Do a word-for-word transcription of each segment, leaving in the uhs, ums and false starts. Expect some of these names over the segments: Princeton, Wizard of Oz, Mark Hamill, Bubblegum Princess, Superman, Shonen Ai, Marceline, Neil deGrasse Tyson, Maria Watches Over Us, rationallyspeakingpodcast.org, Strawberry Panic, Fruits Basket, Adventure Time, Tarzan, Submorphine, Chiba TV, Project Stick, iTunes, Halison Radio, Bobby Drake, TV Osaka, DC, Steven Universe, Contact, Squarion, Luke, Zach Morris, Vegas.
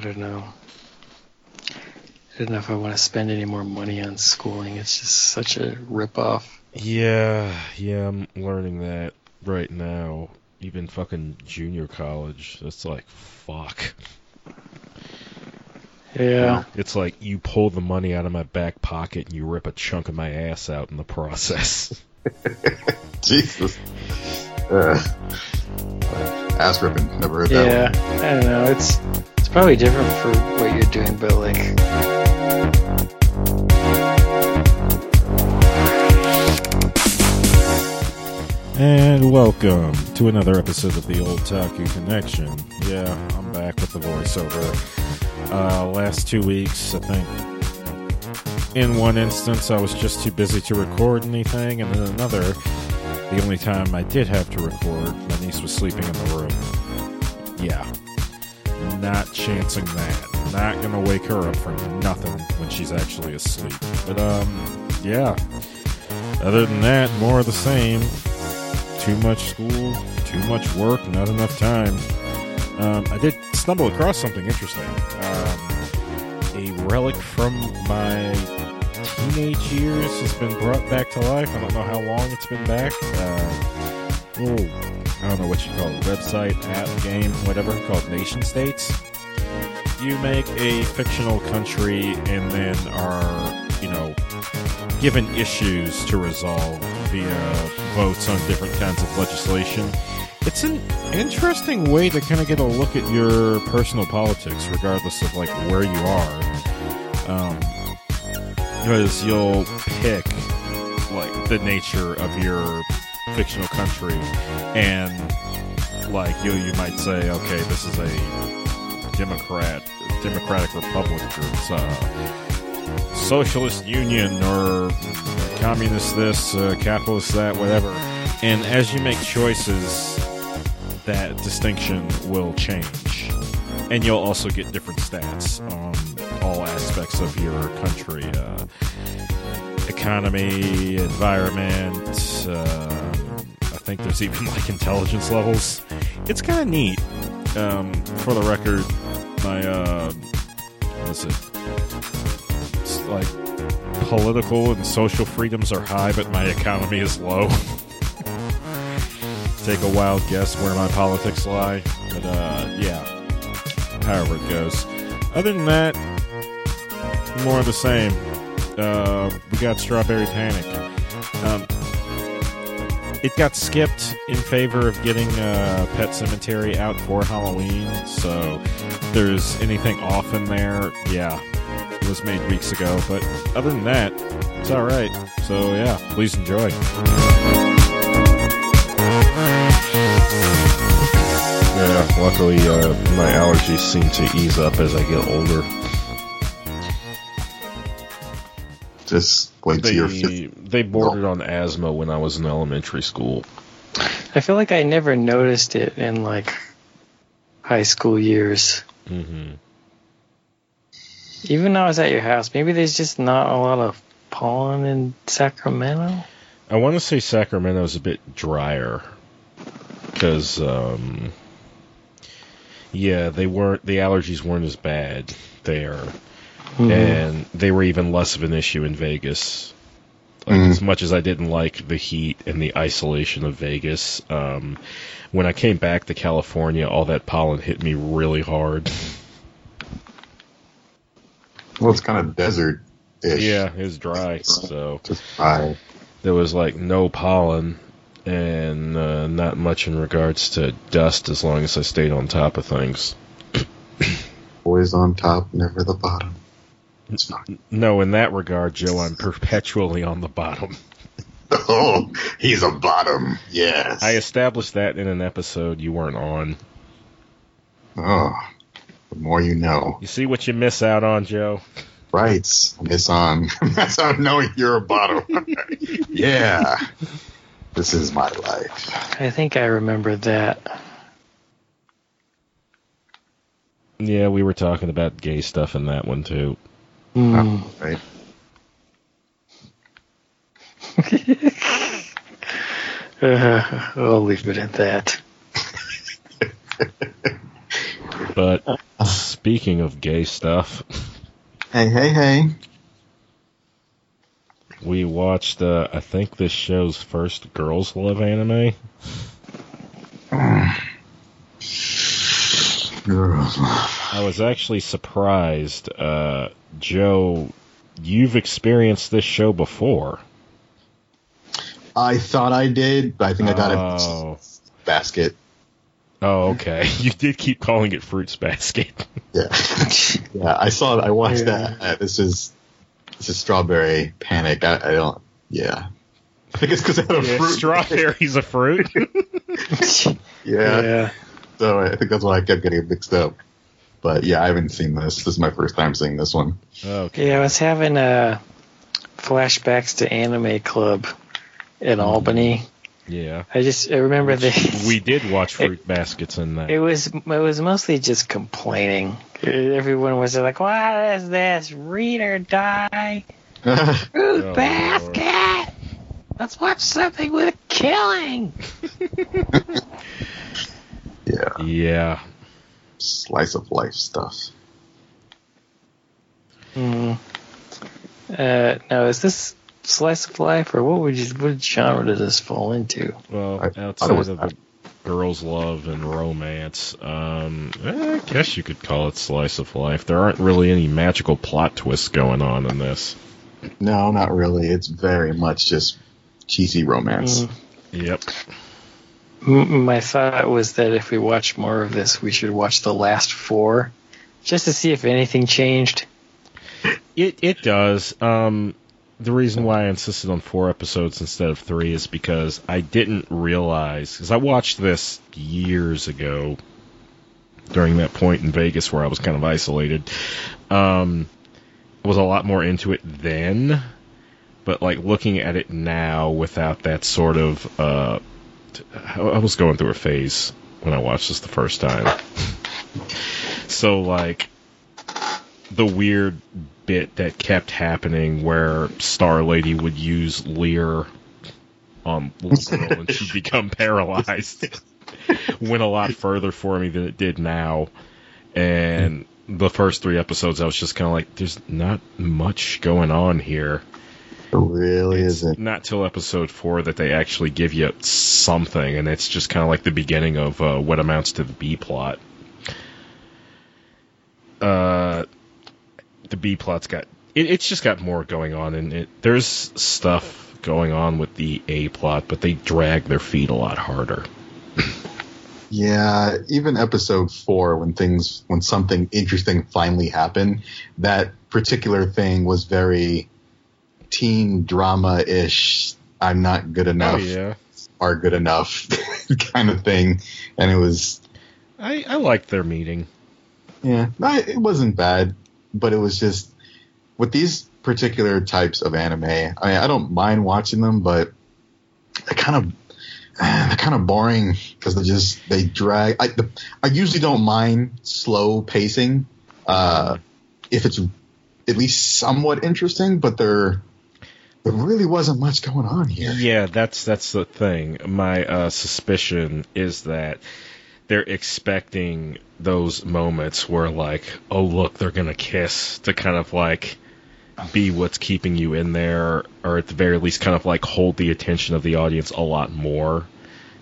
don't know. I don't know if I want to spend any more money on schooling. It's just such a ripoff. Yeah, yeah, I'm learning that right now. Even fucking junior college, that's like, fuck. Yeah. It's like you pull the money out of my back pocket and you rip a chunk of my ass out in the process. Jesus. Uh, ass ripping. Never heard yeah, that one. Yeah, I don't know. It's, it's probably different for what you're doing, but like... And welcome to another episode of the Otaku Connection. Yeah, I'm back with the voiceover. Uh, last two weeks, I think, in one instance, I was just too busy to record anything, and in another, the only time I did have to record, my niece was sleeping in the room. Yeah, not chancing that. Not gonna wake her up for nothing when she's actually asleep. But, um, yeah. Other than that, more of the same. Too much school, too much work, not enough time. Um, I did stumble across something interesting. Um, a relic from my teenage years has been brought back to life. I don't know how long it's been back. Uh, little, I don't know what you call it, website, app, game, whatever, called Nation States. You make a fictional country and then are, you know, given issues to resolve via votes on different kinds of legislation. It's an interesting way to kind of get a look at your personal politics, regardless of, like, where you are. Um, because you'll pick, like, the nature of your fictional country, and, like, you you might say, okay, this is a Democrat, Democratic Republic, or it's, uh, Socialist Union or Communist this, uh, Capitalist that, whatever. And as you make choices, that distinction will change. And you'll also get different stats on all aspects of your country. Uh, economy, environment, uh, I think there's even like intelligence levels. It's kind of neat. Um, for the record, my, uh, what is it? Like, political and social freedoms are high, but my economy is low. Take a wild guess where my politics lie, but uh, yeah, however it goes. Other than that, more of the same. Uh, we got Strawberry Panic. Um, it got skipped in favor of getting uh, Pet Cemetery out for Halloween, so if there's anything off in there, yeah. Was made weeks ago, but other than that, it's all right. So yeah, please enjoy. Yeah, luckily uh, my allergies seem to ease up as I get older. Just wait till they, they bordered on asthma when I was in elementary school. I feel like I never noticed it in like high school years. Mm-hmm. Even though I was at your house, maybe there's just not a lot of pollen in Sacramento? I want to say Sacramento's a bit drier. Because, um... yeah, they weren't... the allergies weren't as bad there. Mm-hmm. And they were even less of an issue in Vegas. Like, mm-hmm. As much as I didn't like the heat and the isolation of Vegas, um... when I came back to California, all that pollen hit me really hard. Well, it's kind of desert-ish. Yeah, it was dry, so just dry. There was, like, no pollen and uh, not much in regards to dust as long as I stayed on top of things. Always on top, never the bottom. It's fine. No, in that regard, Joe, I'm perpetually on the bottom. Oh, he's a bottom, yes. I established that in an episode you weren't on. Oh, the more you know. You see what you miss out on, Joe? Right. Miss on. Miss on knowing you're a bottom. Yeah. This is my life. I think I remember that. Yeah, we were talking about gay stuff in that one, too. Mm. Oh, right. uh, I'll leave it at that. But... Speaking of gay stuff. Hey, hey, hey. We watched, uh, I think, this show's first Girls Love anime. Girls Love. I was actually surprised. Uh, Joe, you've experienced this show before. I thought I did, but I think I got oh. it. Basket. Oh, okay. You did keep calling it Fruits Basket. Yeah, yeah. I saw. I watched yeah. that. This is this is Strawberry Panic. I, I don't. Yeah. I think it's because I had a yeah, fruit. Strawberry's a fruit. yeah. yeah. So I think that's why I kept getting mixed up. But yeah, I haven't seen this. This is my first time seeing this one. Okay. Yeah, I was having uh, flashbacks to Anime Club in mm. Albany. Yeah, I just I remember that we did watch Fruit it, Baskets in that. It was it was mostly just complaining. Everyone was like, "What is this? Read or Die? Fruit oh, Basket? Lord. Let's watch something with killing." yeah, yeah, slice of life stuff. Hmm. Uh, now is this slice of life, or what would you, what genre does this fall into? Well, outside of the girls' love and romance, um, I guess you could call it slice of life. There aren't really any magical plot twists going on in this. No, not really. It's very much just cheesy romance. Mm. Yep. My thought was that if we watch more of this, we should watch the last four, just to see if anything changed. It it does. Um... The reason why I insisted on four episodes instead of three is because I didn't realize, because I watched this years ago during that point in Vegas where I was kind of isolated. Um, I was a lot more into it then, but like looking at it now without that sort of, uh, I was going through a phase when I watched this the first time. So like the weird bit that kept happening where Star Lady would use Lear on Little Girl and she'd become paralyzed went a lot further for me than it did now. And the first three episodes I was just kind of like, there's not much going on here. It really it's isn't. Not till episode four that they actually give you something, and it's just kind of like the beginning of uh, what amounts to the B-plot. Uh... The B plot's got it, it's just got more going on, and it, there's stuff going on with the A plot, but they drag their feet a lot harder. Yeah, even episode four, when things when something interesting finally happened, that particular thing was very teen drama ish. I'm not good enough. Oh, yeah. Are good enough kind of thing, and it was. I I liked their meeting. Yeah, I, it wasn't bad. But it was just, with these particular types of anime, I mean, I don't mind watching them, but they're kind of, they're kind of boring because they just, they drag. I, the, I usually don't mind slow pacing uh, if it's at least somewhat interesting, but there, there really wasn't much going on here. Yeah, that's, that's the thing. My uh, suspicion is that they're expecting those moments where, like, oh, look, they're going to kiss to kind of, like, be what's keeping you in there, or at the very least kind of, like, hold the attention of the audience a lot more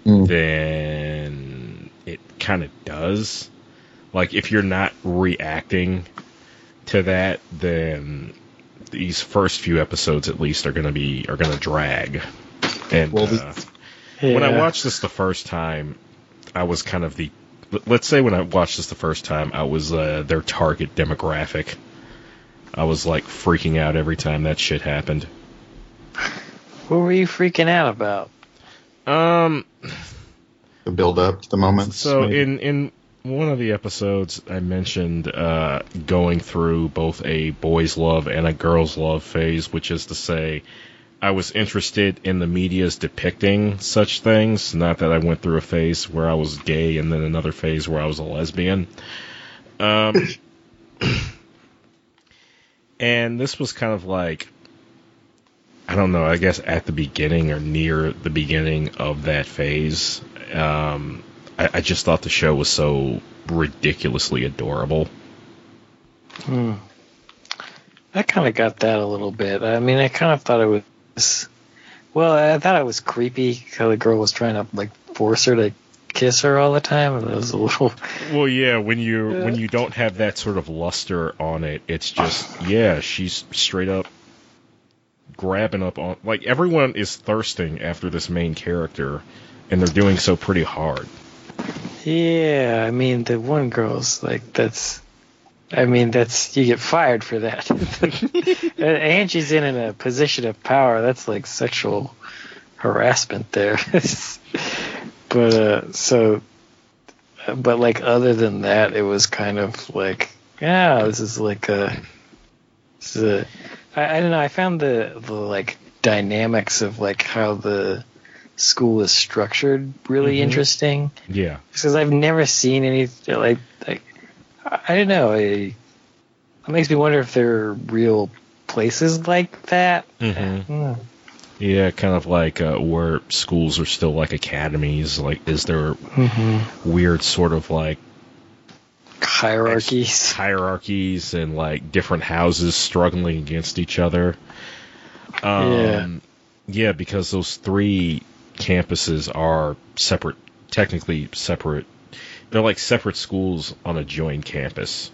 mm. than it kind of does. Like, if you're not reacting to that, then these first few episodes, at least, are going to be, are going to drag. And well, uh, yeah. when I watched this the first time, I was kind of the... Let's say when I watched this the first time, I was uh, their target demographic. I was, like, freaking out every time that shit happened. What were you freaking out about? Um, The build-up, the moments. So in, in one of the episodes, I mentioned uh, going through both a boys' love and a girls' love phase, which is to say... I was interested in the media's depicting such things, not that I went through a phase where I was gay and then another phase where I was a lesbian. Um, and this was kind of like, I don't know, I guess at the beginning or near the beginning of that phase, um, I, I just thought the show was so ridiculously adorable. Hmm. I kind of got that a little bit. I mean, I kind of thought it was... Well, I thought it was creepy how the girl was trying to, like, force her to kiss her all the time. It was a little... Well, yeah, when you when you don't have that sort of luster on it, it's just, yeah, she's straight up grabbing up on... Like, everyone is thirsting after this main character, and they're doing so pretty hard. Yeah, I mean, the one girl's, like, that's... I mean, that's you get fired for that. And she's in, in a position of power. That's like sexual harassment there. But uh, so, but like other than that, it was kind of like, yeah, this is like a. This is a I, I don't know. I found the the like dynamics of like how the school is structured really mm-hmm. interesting. Yeah, because I've never seen any like like. I don't know. It, it makes me wonder if there are real places like that. Mm-hmm. Mm. Yeah, kind of like uh, where schools are still like academies. Like, is there mm-hmm. weird sort of like hierarchies, ex- hierarchies, and like different houses struggling against each other? Um, yeah, yeah, because those three campuses are separate, technically separate. They're like separate schools on a joined campus.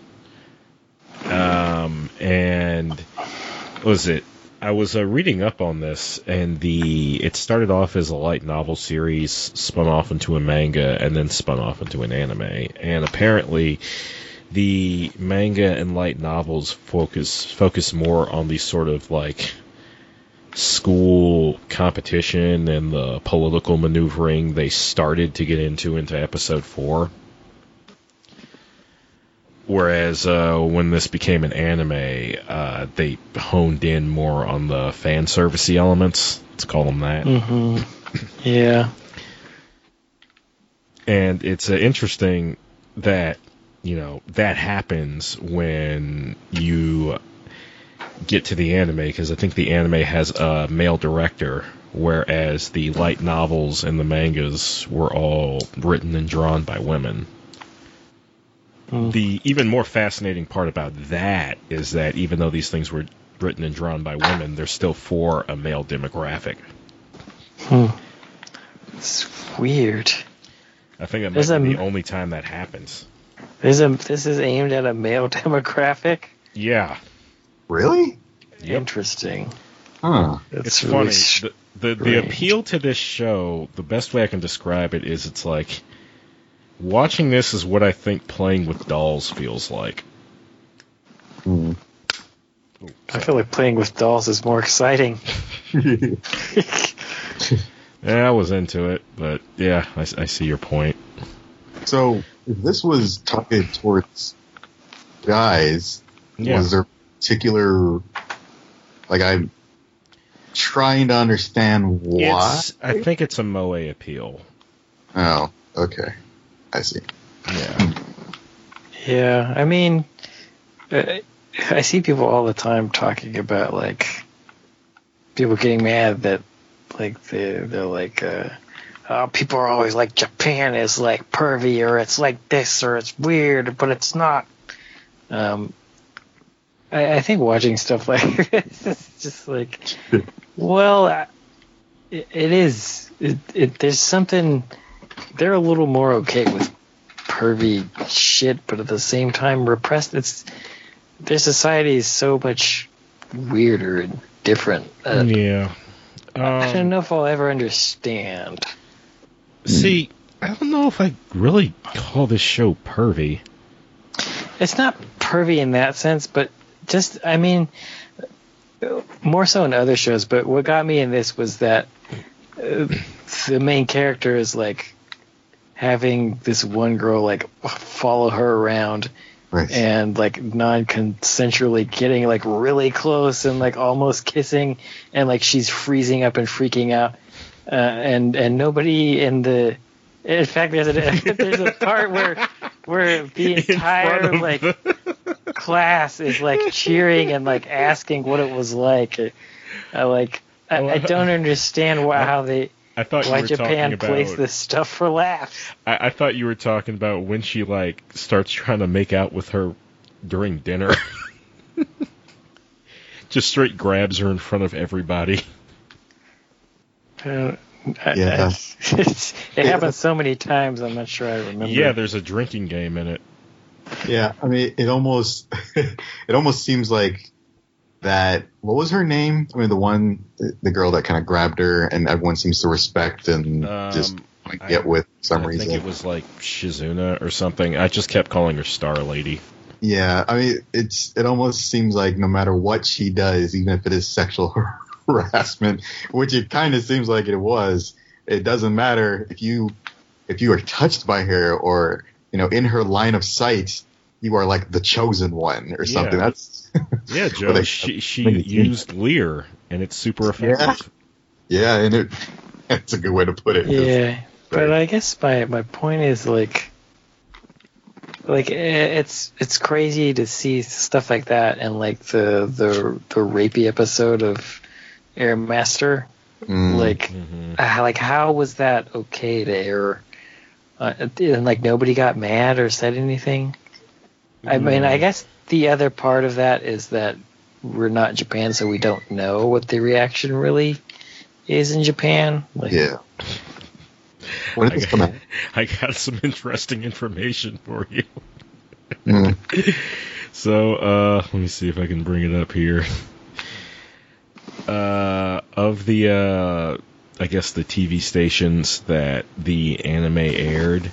Um, and what was it? I was uh, reading up on this, and the it started off as a light novel series, spun off into a manga, and then spun off into an anime. And apparently, the manga and light novels focus focus more on the sort of like school competition and the political maneuvering they started to get into into episode four. Whereas uh, when this became an anime, uh, they honed in more on the fan servicey elements. Let's call them that. Mm-hmm. Yeah. And it's uh, interesting that, you know, that happens when you get to the anime, because I think the anime has a male director, whereas the light novels and the mangas were all written and drawn by women. Mm. The even more fascinating part about that is that even though these things were written and drawn by women, they're still for a male demographic. Hmm. It's weird. I think that might there's be a, the only time that happens. There's a, this is aimed at a male demographic? Yeah. Really? Yep. Interesting. Huh. That's it's really funny. Strange. The, the the appeal to this show, the best way I can describe it is it's like, watching this is what I think playing with dolls feels like. Mm. Ooh, I feel like playing with dolls is more exciting. Yeah, I was into it, but yeah, I, I see your point. So, if this was targeted towards guys, yeah. was there particular, like, I'm trying to understand why. It's, I think it's a moe appeal. Oh, okay, I see. Yeah, yeah. I mean, I see people all the time talking about like people getting mad that like they're, they're like uh, oh, people are always like Japan is like pervy or it's like this or it's weird, but it's not. Um. I think watching stuff like this is just like, well, I, it, it is. It, it, there's something, they're a little more okay with pervy shit, but at the same time repressed. It's their society is so much weirder and different. Uh, yeah. Um, I don't know if I'll ever understand. See, I don't know if I really call this show pervy. It's not pervy in that sense, but just, I mean, more so in other shows, but what got me in this was that uh, the main character is, like, having this one girl, like, follow her around right. and, like, non-consensually getting, like, really close and, like, almost kissing, and, like, she's freezing up and freaking out, uh, and, and nobody in the... In fact, there's a, there's a part where... where the entire like class is like cheering and like asking what it was like. I like I, well, I don't understand why I, how they I thought why you were Japan about, plays this stuff for laughs. I, I thought you were talking about when she like starts trying to make out with her during dinner. just straight grabs her in front of everybody. Uh, yeah. It's, it's, it happens so many times, I'm not sure I remember. Yeah, there's a drinking game in it. Yeah, I mean, it almost it almost seems like that. What was her name? I mean, the one, the girl that kind of grabbed her, and everyone seems to respect and um, just like, get I, with some I reason. I think it was like Shizuna or something. I just kept calling her Star Lady. Yeah, I mean, it's it almost seems like no matter what she does, even if it is sexual harassment, which it kind of seems like it was, it doesn't matter if you if you are touched by her or, you know, in her line of sight, you are like the chosen one or something. Yeah. That's yeah, Joe. They, she she used Lear, and it's super effective. Yeah, yeah, and it that's a good way to put it. Yeah, but I guess my my point is like like it's it's crazy to see stuff like that, and like the the the rapey episode of Air Master. Mm. Like mm-hmm. uh, like how was that okay to air? Uh, and like nobody got mad or said anything. I mean, I guess the other part of that is that we're not in Japan, so we don't know what the reaction really is in Japan. Like, yeah. When did this come out? I got some interesting information for you. Mm. So uh, let me see if I can bring it up here. Uh, of the. Uh, I guess the T V stations that the anime aired,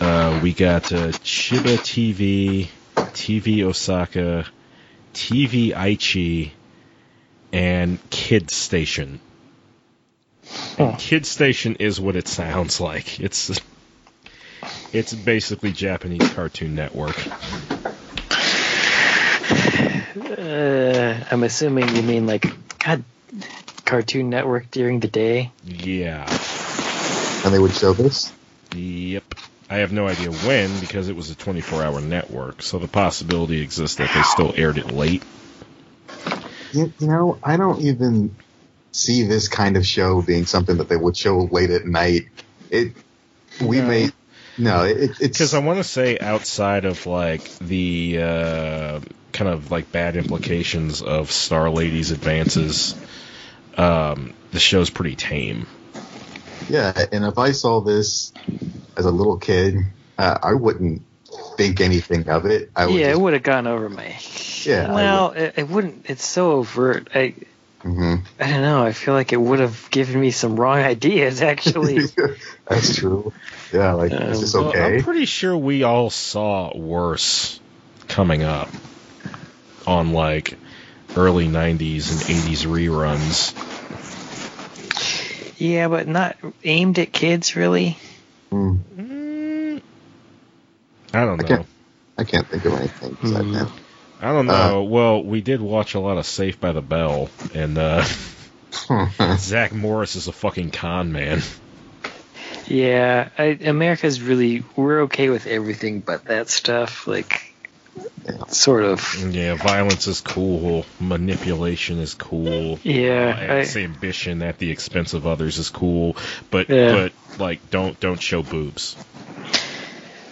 uh, we got uh, Chiba T V, T V Osaka, T V Aichi, and Kid Station. And huh. Kid Station is what it sounds like. It's it's basically Japanese Cartoon Network. Uh, I'm assuming you mean like God. Cartoon Network during the day. Yeah. And they would show this? Yep. I have no idea when, because it was a twenty-four hour network, so the possibility exists that they still aired it late. You, you know, I don't even see this kind of show being something that they would show late at night. It, we no. may... No, it, it's... Because I want to say outside of, like, the uh, kind of, like, bad implications of Star Lady's advances... Um, the show's pretty tame. Yeah, and if I saw this as a little kid, uh, I wouldn't think anything of it. I would yeah, just, it would have gone over my. Yeah. Well, it, it wouldn't. It's so overt. I. Mm-hmm. I don't know. I feel like it would have given me some wrong ideas. Actually. That's true. Yeah, like um, is this okay? Well, I'm pretty sure we all saw worse coming up on like early nineties and eighties reruns. Yeah, but not aimed at kids, really. Mm. Mm. I don't know. I can't, I can't think of anything besides mm. that. I don't know. Uh, well, we did watch a lot of Saved by the Bell, and uh, Zach Morris is a fucking con man. Yeah, I, America's really... We're okay with everything but that stuff, like... Sort of. Yeah, violence is cool. Manipulation is cool. Yeah, uh, I, ambition at the expense of others is cool. But yeah. but like don't don't show boobs.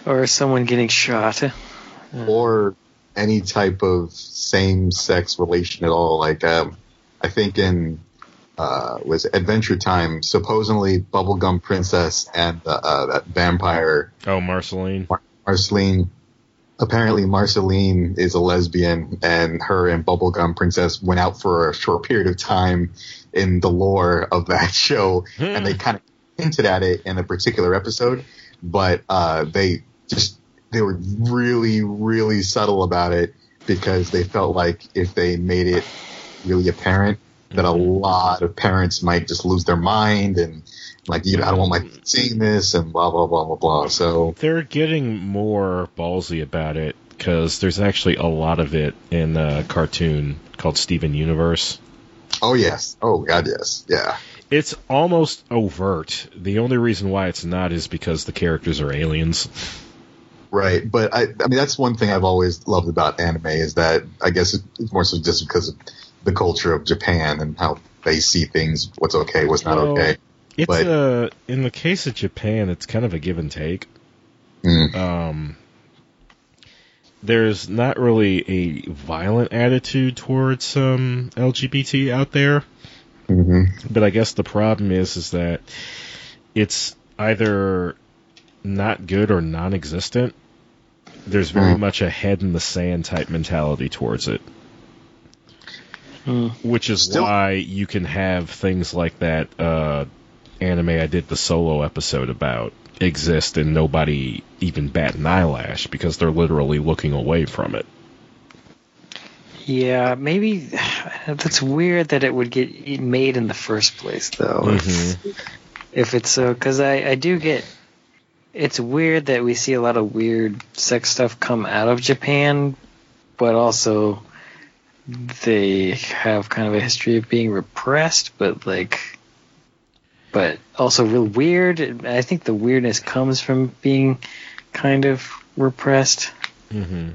Or someone getting shot. Or any type of same sex relation at all. Like um, I think in uh, was Adventure Time. Supposedly Bubblegum Princess and uh, uh, that vampire. Oh, Marceline. Mar- Marceline. Apparently, Marceline is a lesbian, and her and Bubblegum Princess went out for a short period of time in the lore of that show, hmm. and they kind of hinted at it in a particular episode, but uh, they just they were really, really subtle about it because they felt like if they made it really apparent, that a lot of parents might just lose their mind and like, you know, I don't want my kids seeing this and blah, blah, blah, blah, blah. So they're getting more ballsy about it because there's actually a lot of it in a cartoon called Steven Universe. Oh, yes. Oh, God, yes. Yeah. It's almost overt. The only reason why it's not is because the characters are aliens. Right. But I, I mean, that's one thing I've always loved about anime is that I guess it's more so just because of the culture of Japan and how they see things, what's okay, what's not okay. It's but, a, in the case of Japan, it's kind of a give and take. Mm. Um, there's not really a violent attitude towards um, L G B T out there. Mm-hmm. But I guess the problem is is that it's either not good or non-existent. There's very mm. much a head in the sand type mentality towards it. Mm. Which is Still- why you can have things like that uh, anime I did the solo episode about exist and nobody even bat an eyelash because they're literally looking away from it. Yeah, maybe that's weird that it would get made in the first place, though. Mm-hmm. If, if it's so, because I, I do get, it's weird that we see a lot of weird sex stuff come out of Japan, but also they have kind of a history of being repressed, but like, but also real weird. I think the weirdness comes from being kind of repressed. Mm-hmm.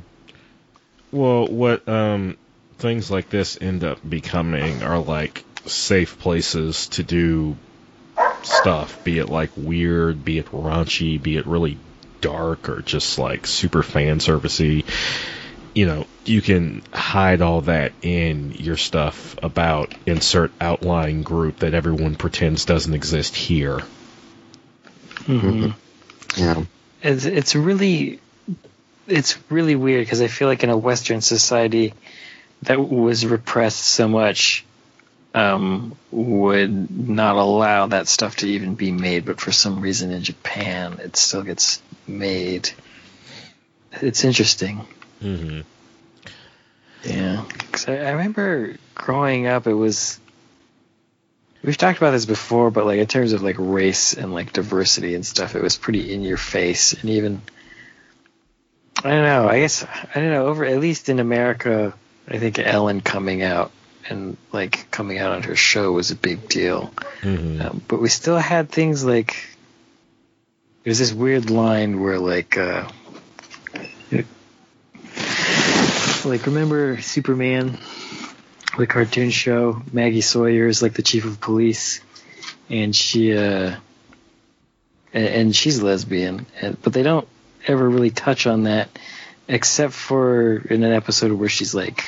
Well, what um, things like this end up becoming are like safe places to do stuff, be it like weird, be it raunchy, be it really dark, or just like super fan servicey. You know, you can hide all that in your stuff about insert outlying group that everyone pretends doesn't exist here. Mm-hmm. Yeah, it's it's really. It's really weird because I feel like in a Western society that was repressed so much um, would not allow that stuff to even be made. But for some reason in Japan, it still gets made. It's interesting. Mm-hmm. Yeah. Because I, I remember growing up, it was... We've talked about this before, but like in terms of like race and like diversity and stuff, it was pretty in your face. And even... I don't know. I guess I don't know. Over at least in America, I think Ellen coming out and like coming out on her show was a big deal. Mm-hmm. Um, but we still had things like there's this weird line where like uh, like remember Superman, the cartoon show? Maggie Sawyer is like the chief of police, and she uh, and, and she's lesbian, and, but they don't ever really touch on that except for in an episode where she's like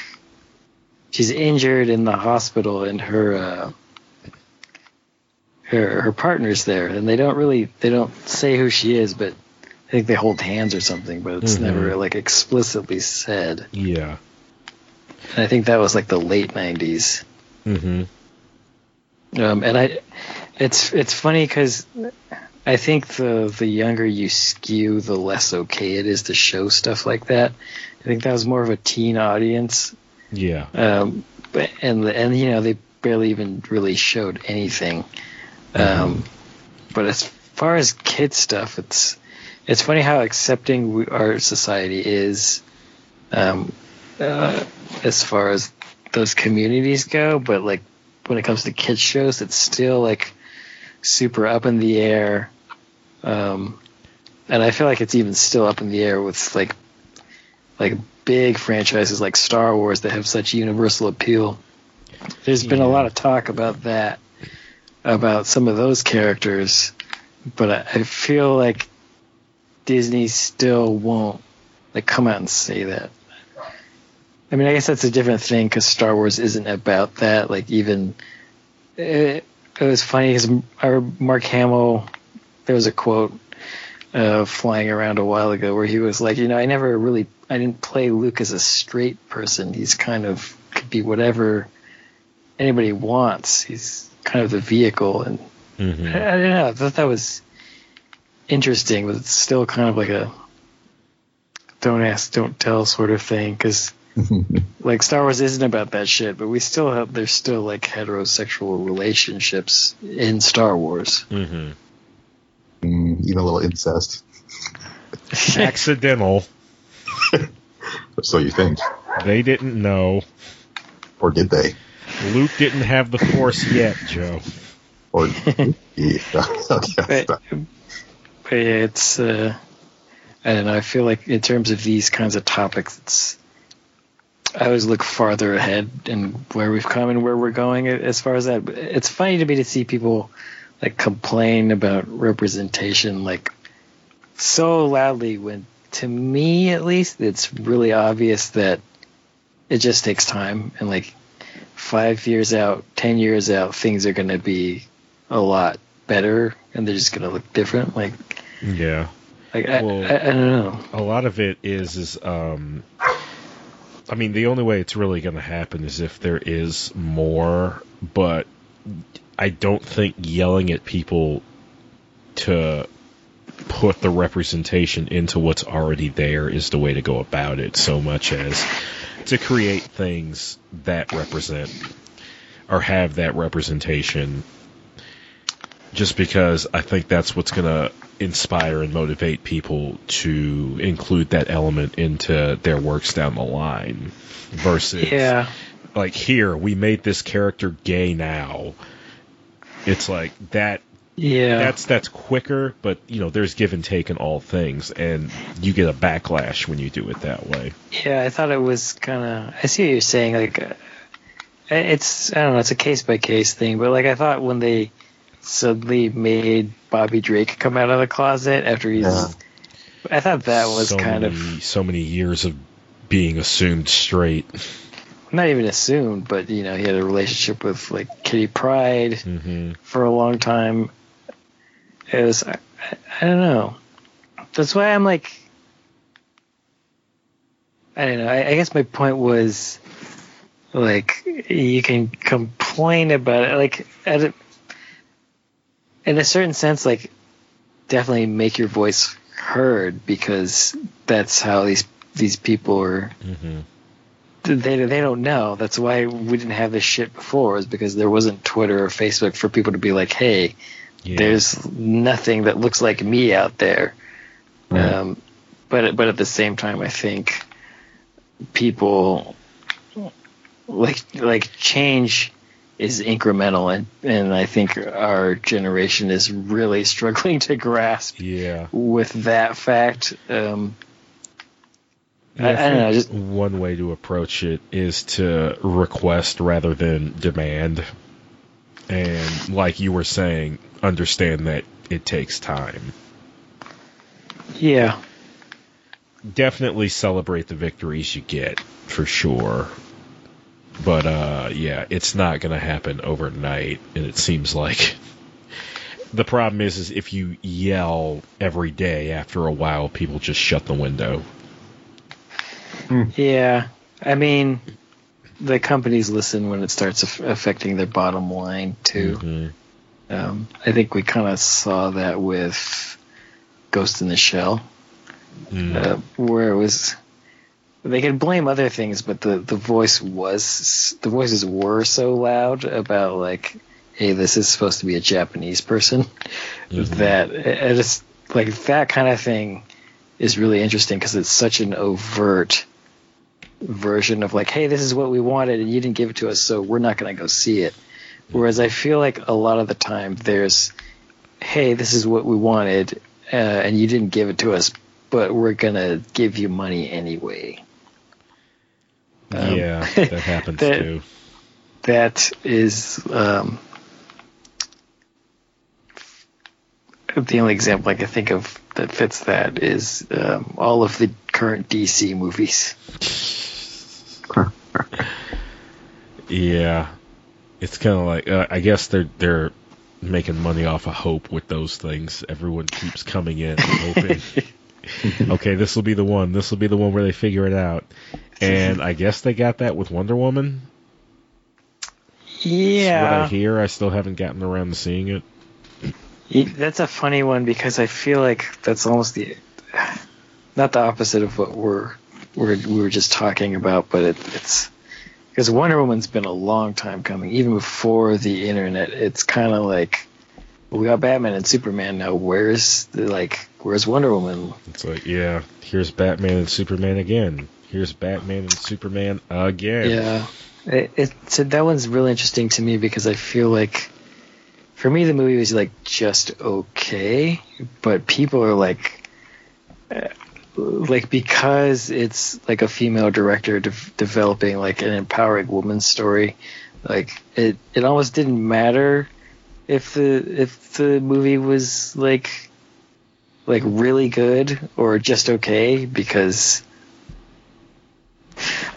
she's injured in the hospital and her uh, her her partner's there and they don't really they don't say who she is, but I think they hold hands or something, but it's mm-hmm. never like explicitly said. Yeah. And I think that was like the late nineties. Mm-hmm. Um, and I it's it's funny because I think the the younger you skew, the less okay it is to show stuff like that. I think that was more of a teen audience. Yeah. Um, but, and, and, you know, they barely even really showed anything. Um, mm-hmm. But as far as kid stuff, it's it's funny how accepting we, our society is um, uh, as far as those communities go. But, like, when it comes to kid shows, it's still, like, super up in the air, um, and I feel like it's even still up in the air with like like big franchises like Star Wars that have such universal appeal. There's yeah. been a lot of talk about that, about some of those characters, but I, I feel like Disney still won't like come out and say that. I mean, I guess that's a different thing because Star Wars isn't about that. Like even. It, It was funny because Mark Hamill, there was a quote uh, flying around a while ago where he was like, you know, I never really, I didn't play Luke as a straight person. He's kind of, could be whatever anybody wants. He's kind of the vehicle. And mm-hmm. I, I don't know, I thought that was interesting, but it's still kind of like a don't ask, don't tell sort of thing because... like Star Wars isn't about that shit, but we still have there's still like heterosexual relationships in Star Wars. Mm-hmm. Mm, even a little incest. Accidental. So you think they didn't know, or did they? Luke didn't have the Force yet, Joe. Or yeah, but, but yeah, it's uh, I don't know. I feel like in terms of these kinds of topics, it's. I always look farther ahead and where we've come and where we're going as far as that. It's funny to me to see people like complain about representation like so loudly when to me at least, it's really obvious that it just takes time. And like five years out, ten years out, things are going to be a lot better and they're just going to look different. Like, yeah. Like, well, I, I, I don't know. A lot of it is, is um, I mean, the only way it's really going to happen is if there is more, but I don't think yelling at people to put the representation into what's already there is the way to go about it so much as to create things that represent or have that representation, just because I think that's what's going to inspire and motivate people to include that element into their works down the line versus yeah. like, here, we made this character gay now. It's like that. Yeah, that's that's quicker, but you know, there's give and take in all things, and you get a backlash when you do it that way. Yeah, I thought it was kind of. I see what you're saying. Like, uh, it's I don't know, it's a case by case thing, but like I thought when they suddenly made Bobby Drake come out of the closet after he's, yeah. I thought that was so kind many, of so many years of being assumed straight. Not even assumed, but you know, he had a relationship with like Kitty Pryde mm-hmm. for a long time. It was, I, I don't know. That's why I'm like, I don't know. I, I guess my point was, like, you can complain about it. Like, at a, in a certain sense, like, definitely make your voice heard because that's how these these people are. Mm-hmm. They they don't know. That's why we didn't have this shit before, is because there wasn't Twitter or Facebook for people to be like, hey. Yeah. There's nothing that looks like me out there, right. um, but but at the same time, I think people like like change is incremental, and, and I think our generation is really struggling to grasp yeah. with that fact. Um, I, I, I don't know. Just one way to approach it is to request rather than demand, and like you were saying. Understand that it takes time. Yeah. Definitely celebrate the victories you get, for sure. But, uh, yeah, it's not going to happen overnight, and it seems like... The problem is, is if you yell every day, after a while, people just shut the window. Yeah. I mean, the companies listen when it starts af- affecting their bottom line, too. Mm-hmm. Um, I think we kind of saw that with Ghost in the Shell, mm. uh, where it was they could blame other things, but the, the voice was the voices were so loud about like, hey, this is supposed to be a Japanese person, mm-hmm. that it, it's like that kind of thing is really interesting because it's such an overt version of like, hey, this is what we wanted and you didn't give it to us, so we're not going to go see it. Whereas I feel like a lot of the time there's, hey, this is what we wanted, uh, and you didn't give it to us, but we're going to give you money anyway. Um, yeah, that happens that, too. That is um, the only example I can think of that fits that is um, all of the current D C movies. Yeah. It's kind of like uh, I guess they're they're making money off of hope with those things. Everyone keeps coming in hoping, okay, this will be the one. This will be the one where they figure it out. And I guess they got that with Wonder Woman. Yeah, that's what I hear. I still haven't gotten around to seeing it. That's a funny one because I feel like that's almost the not the opposite of what we're, we're we were just talking about, but it, it's. Because Wonder Woman's been a long time coming, even before the internet. It's kind of like we got Batman and Superman now. Where's the, like, where's Wonder Woman? It's like, yeah, here's Batman and Superman again. Here's Batman and Superman again. Yeah, it, it so that one's really interesting to me because I feel like, for me, the movie was like just okay, but people are like. Uh, Like, because it's, like, a female director de- developing, like, an empowering woman's story, like, it, it almost didn't matter if the if the movie was, like, like really good or just okay, because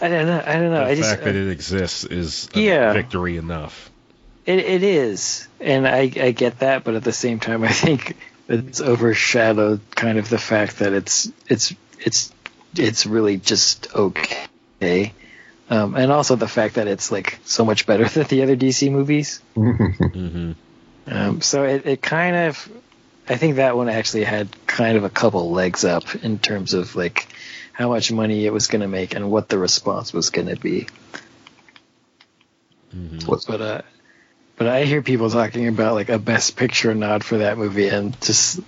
I don't know. I don't know. The I fact just, that uh, it exists is a yeah, victory enough. It it is, and I I get that, but at the same time, I think it's overshadowed kind of the fact that it's it's it's it's really just okay. Um, and also the fact that it's like so much better than the other D C movies. Mm-hmm. Um, so it, it kind of, I think that one actually had kind of a couple legs up in terms of like how much money it was going to make and what the response was going to be. Mm-hmm. But uh, but I hear people talking about like a Best Picture nod for that movie, and just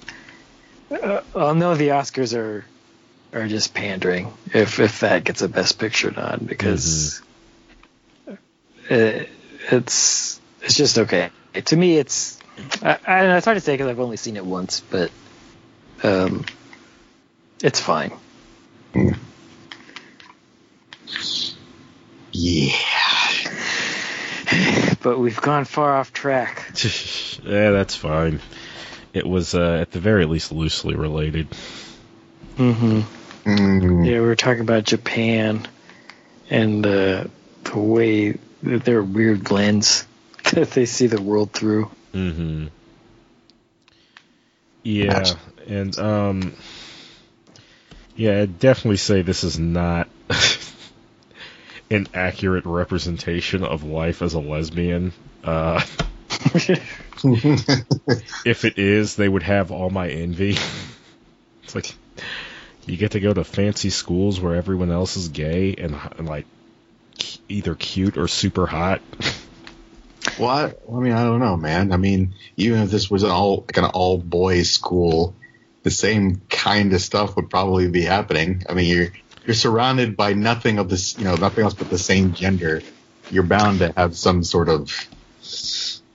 uh, I'll know the Oscars are. Are just pandering if if that gets a Best Picture nod, because mm-hmm. it, it's it's just okay. It, to me, it's I, I don't know. It's hard to say because I've only seen it once, but um, it's fine. Mm. Yeah, but we've gone far off track. Yeah, that's fine. It was uh, at the very least loosely related. Mm-hmm. Mm. Yeah, we were talking about Japan and uh, the way that their weird lens that they see the world through. Mm-hmm. Yeah, Gosh. and um, yeah, I'd definitely say this is not an accurate representation of life as a lesbian. Uh, if it is, they would have all my envy. It's like, you get to go to fancy schools where everyone else is gay and, and like, either cute or super hot. Well, I, I mean, I don't know, man. I mean, even if this was an all like an all boys school, the same kind of stuff would probably be happening. I mean, you're you're surrounded by nothing of this, you know, nothing else but the same gender. You're bound to have some sort of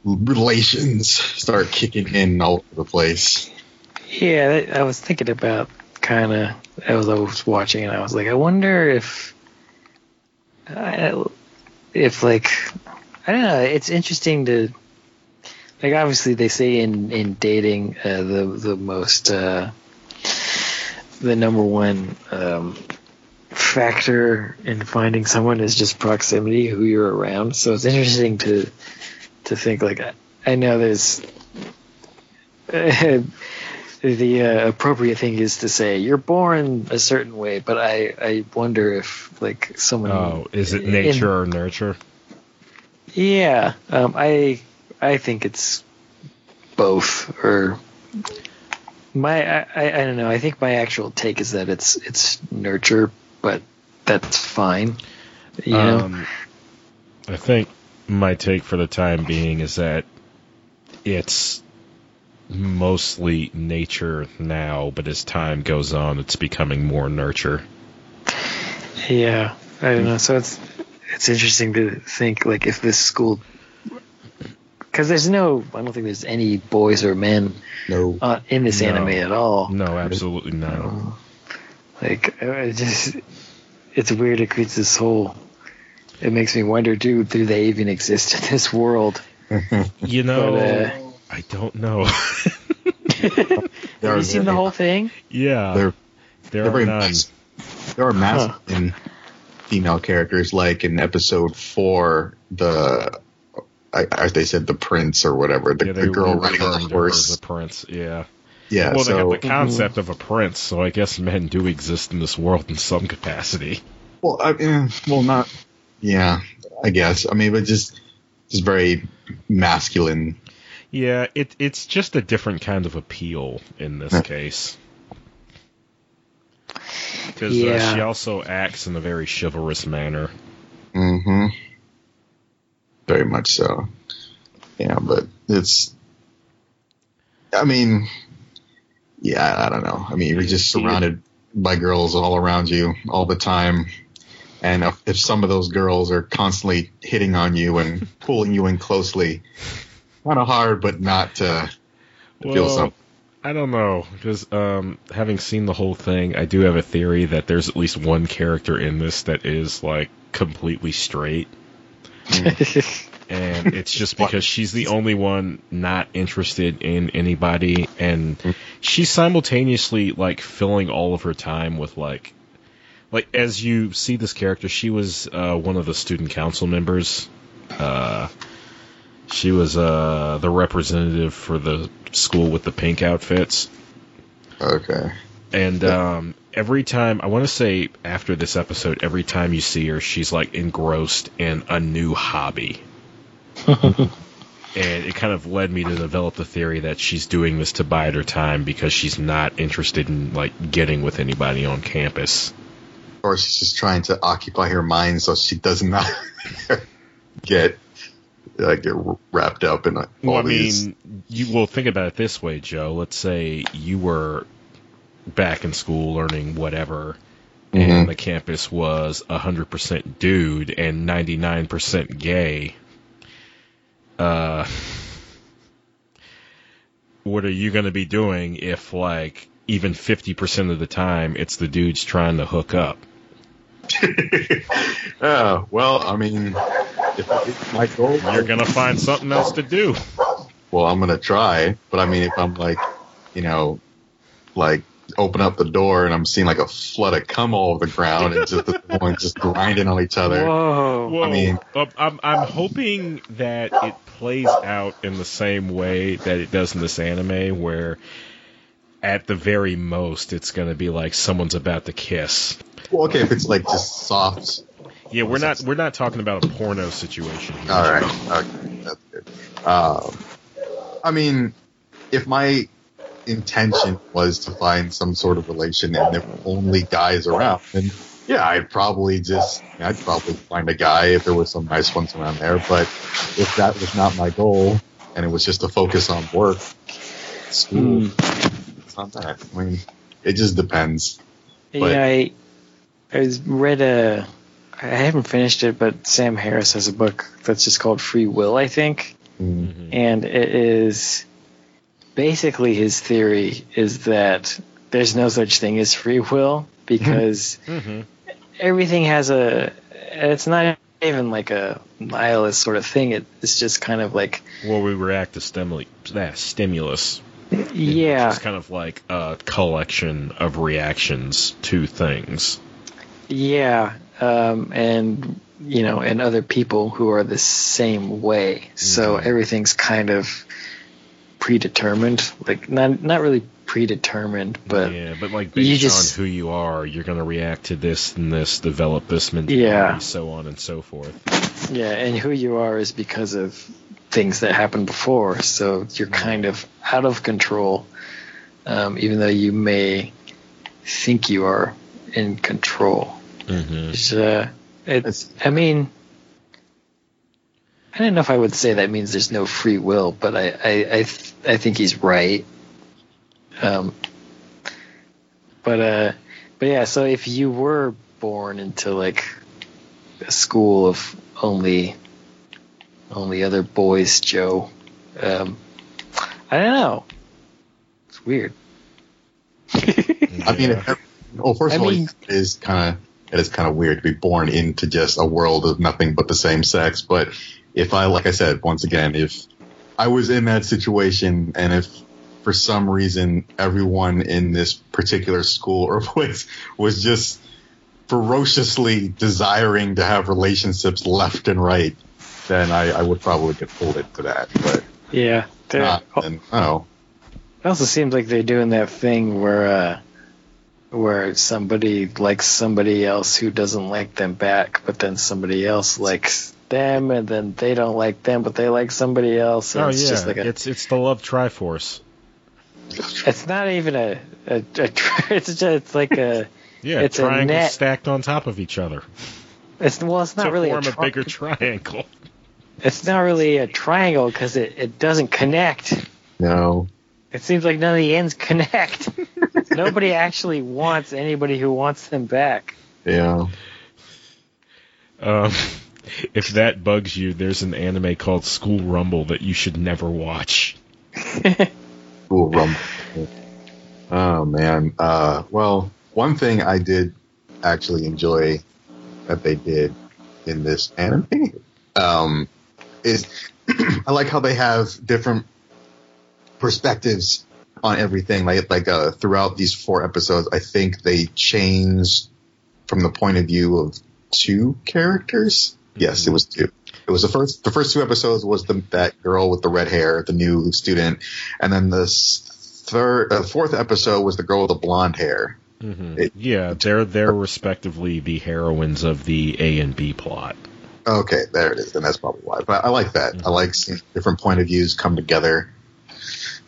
relations start kicking in all over the place. Yeah, I was thinking about. Kind of, I was always watching, and I was like, I wonder if, I, if like, I don't know. It's interesting to, like, obviously they say in in dating uh, the the most uh, the number one um, factor in finding someone is just proximity, who you're around. So it's interesting to to think like I, I know there's. Uh, The uh, appropriate thing is to say you're born a certain way, but I, I wonder if like someone. Oh, is it nature in, or nurture? Yeah, um, I I think it's both. Or my I, I, I don't know. I think my actual take is that it's it's nurture, but that's fine. You um, know? I think my take for the time being is that it's. Mostly nature now, but as time goes on, it's becoming more nurture. Yeah, I don't know. So it's it's interesting to think like if this school, because there's no, I don't think there's any boys or men no. uh, in this no. anime at all. No, absolutely no. Like it just, it's weird. It creates this whole. It makes me wonder, do do they even exist in this world? You know. But, uh, I don't know. Have you seen the whole thing? Yeah. There, there are none. Mas- there are masculine huh. female characters, like in episode four, the I, I they said the prince or whatever, the, yeah, the girl riding on the horse. The prince, yeah. Yeah. Well, so, they have the concept mm-hmm. of a prince, so I guess men do exist in this world in some capacity. Well, I mean, well, not. Yeah, I guess. I mean, but just just very masculine. Yeah, it it's just a different kind of appeal in this case. Because yeah. uh, she also acts in a very chivalrous manner. Mm-hmm. Very much so. Yeah, but it's... I mean... Yeah, I don't know. I mean, you're just surrounded by girls all around you all the time. And if, if some of those girls are constantly hitting on you and pulling you in closely... Kind of hard, but not to well, feel something. I don't know, because um, having seen the whole thing, I do have a theory that there's at least one character in this that is, like, completely straight. And it's just because she's the only one not interested in anybody, and she's simultaneously like filling all of her time with like, like as you see this character, she was uh, one of the student council members. Uh, she was uh, the representative for the school with the pink outfits. Okay. And um, every time, I want to say after this episode, every time you see her, she's like engrossed in a new hobby. And it kind of led me to develop the theory that she's doing this to bide her time because she's not interested in like getting with anybody on campus. Or she's just trying to occupy her mind so she does not get uh, get wrapped up in all well, I these. Mean, you will think about it this way, Joe. Let's say you were back in school learning whatever, mm-hmm. and the campus was one hundred percent dude and ninety-nine percent gay. Uh, what are you going to be doing if, like, even fifty percent of the time it's the dudes trying to hook up? Yeah, well, I mean, if it's my goal, you're going to find something else to do. Well, I'm going to try, but I mean, if I'm like, you know, like, open up the door and I'm seeing like a flood of cum all over the ground and just the ones just grinding on each other. Whoa. Whoa. I mean, I'm, I'm hoping that it plays out in the same way that it does in this anime, where at the very most it's going to be like someone's about to kiss. Well, okay, if it's like just soft. Yeah, we're not we're not talking about a porno situation here. All right, okay, that's good. Uh, I mean, if my intention was to find some sort of relation and there were only guys around, and yeah, I'd probably just I'd probably find a guy if there were some nice ones around there. But if that was not my goal and it was just to focus on work, school, mm. it's not that. I mean, it just depends. Yeah, but, I, I read a I haven't finished it, but Sam Harris has a book that's just called Free Will, I think. Mm-hmm. And it is basically, his theory is that there's no such thing as free will because mm-hmm. everything has a. It's not even like a nihilist sort of thing. It, it's just kind of like. Well, we react to stimuli, that stimulus. Yeah. It's kind of like a collection of reactions to things. Yeah, um, and you know, and other people who are the same way. Mm-hmm. So everything's kind of predetermined, like not not really predetermined, but yeah, but like based just, on who you are, you're going to react to this and this, develop this mentality, yeah. so on and so forth. Yeah, and who you are is because of things that happened before, so you're kind of out of control, um, even though you may think you are in control. Mm-hmm. So it's, I mean, I don't know if I would say that means there's no free will, but I I I, th- I think he's right. Um. But uh, but yeah. So if you were born into like a school of only only other boys, Joe, um, I don't know. It's weird. I mean, well, first of all, it is kind of it is kind of weird to be born into just a world of nothing but the same sex, but if I, like I said, once again, if I was in that situation and if for some reason everyone in this particular school or place was just ferociously desiring to have relationships left and right, then I, I would probably get pulled into that. But yeah. Not, then, oh. It also seems like they're doing that thing where uh, where somebody likes somebody else who doesn't like them back, but then somebody else likes them, and then they don't like them, but they like somebody else. And oh, it's yeah. Just like a, it's, it's the love triforce. It's not even a... a, a it's, just, it's like a... yeah, it's triangles a net, stacked on top of each other. It's Well, it's not to really form a... form a bigger triangle. It's not really a triangle, because it, it doesn't connect. No. It seems like none of the ends connect. Nobody actually wants anybody who wants them back. Yeah. Um... If that bugs you, there's an anime called School Rumble that you should never watch. School Rumble. Oh, man. Uh, well, one thing I did actually enjoy that they did in this anime um, is I like how they have different perspectives on everything. Like like uh, throughout these four episodes, I think they changed from the point of view of two characters. Mm-hmm. Yes, it was two. It was the first. The first two episodes was the that girl with the red hair, the new student, and then the third, uh, fourth episode was the girl with the blonde hair. Mm-hmm. It, yeah, they're they're respectively the heroines of the A and B plot. Okay, there it is, and that's probably why. But I like that. Mm-hmm. I like seeing different point of views come together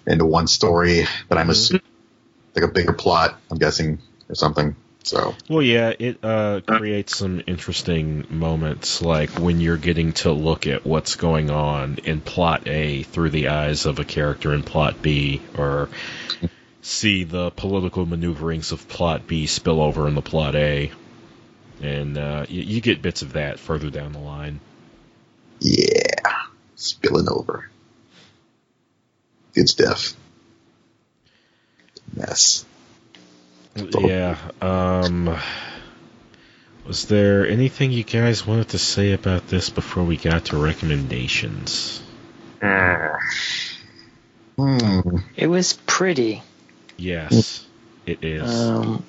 into one story that I'm assuming, mm-hmm. like a bigger plot, I'm guessing, or something. So. Well, yeah, it uh, creates some interesting moments, like when you're getting to look at what's going on in plot A through the eyes of a character in plot B, or see the political maneuverings of plot B spill over into plot A. And uh, you, you get bits of that further down the line. Yeah, spilling over. Good stuff. Mess. Yeah. Um, was there anything you guys wanted to say about this before we got to recommendations? Uh, mm. It was pretty. Yes, it is. Um,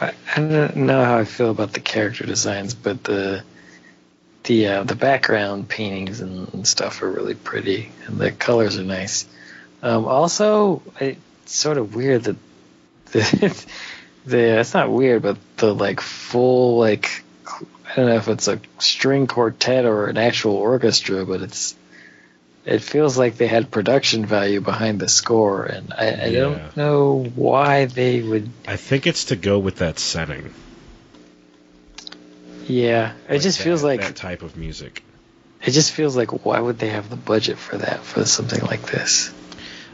I, I don't know how I feel about the character designs, but the the uh, the background paintings and stuff are really pretty, and the colors are nice. Um, also, it's sort of weird that the The, it's not weird, but the like full like I don't know if it's a string quartet or an actual orchestra, but it's it feels like they had production value behind the score, and I, I yeah. don't know why they would. I think it's to go with that setting. Yeah, it like just that, feels like that type of music. It just feels like why would they have the budget for that for something like this?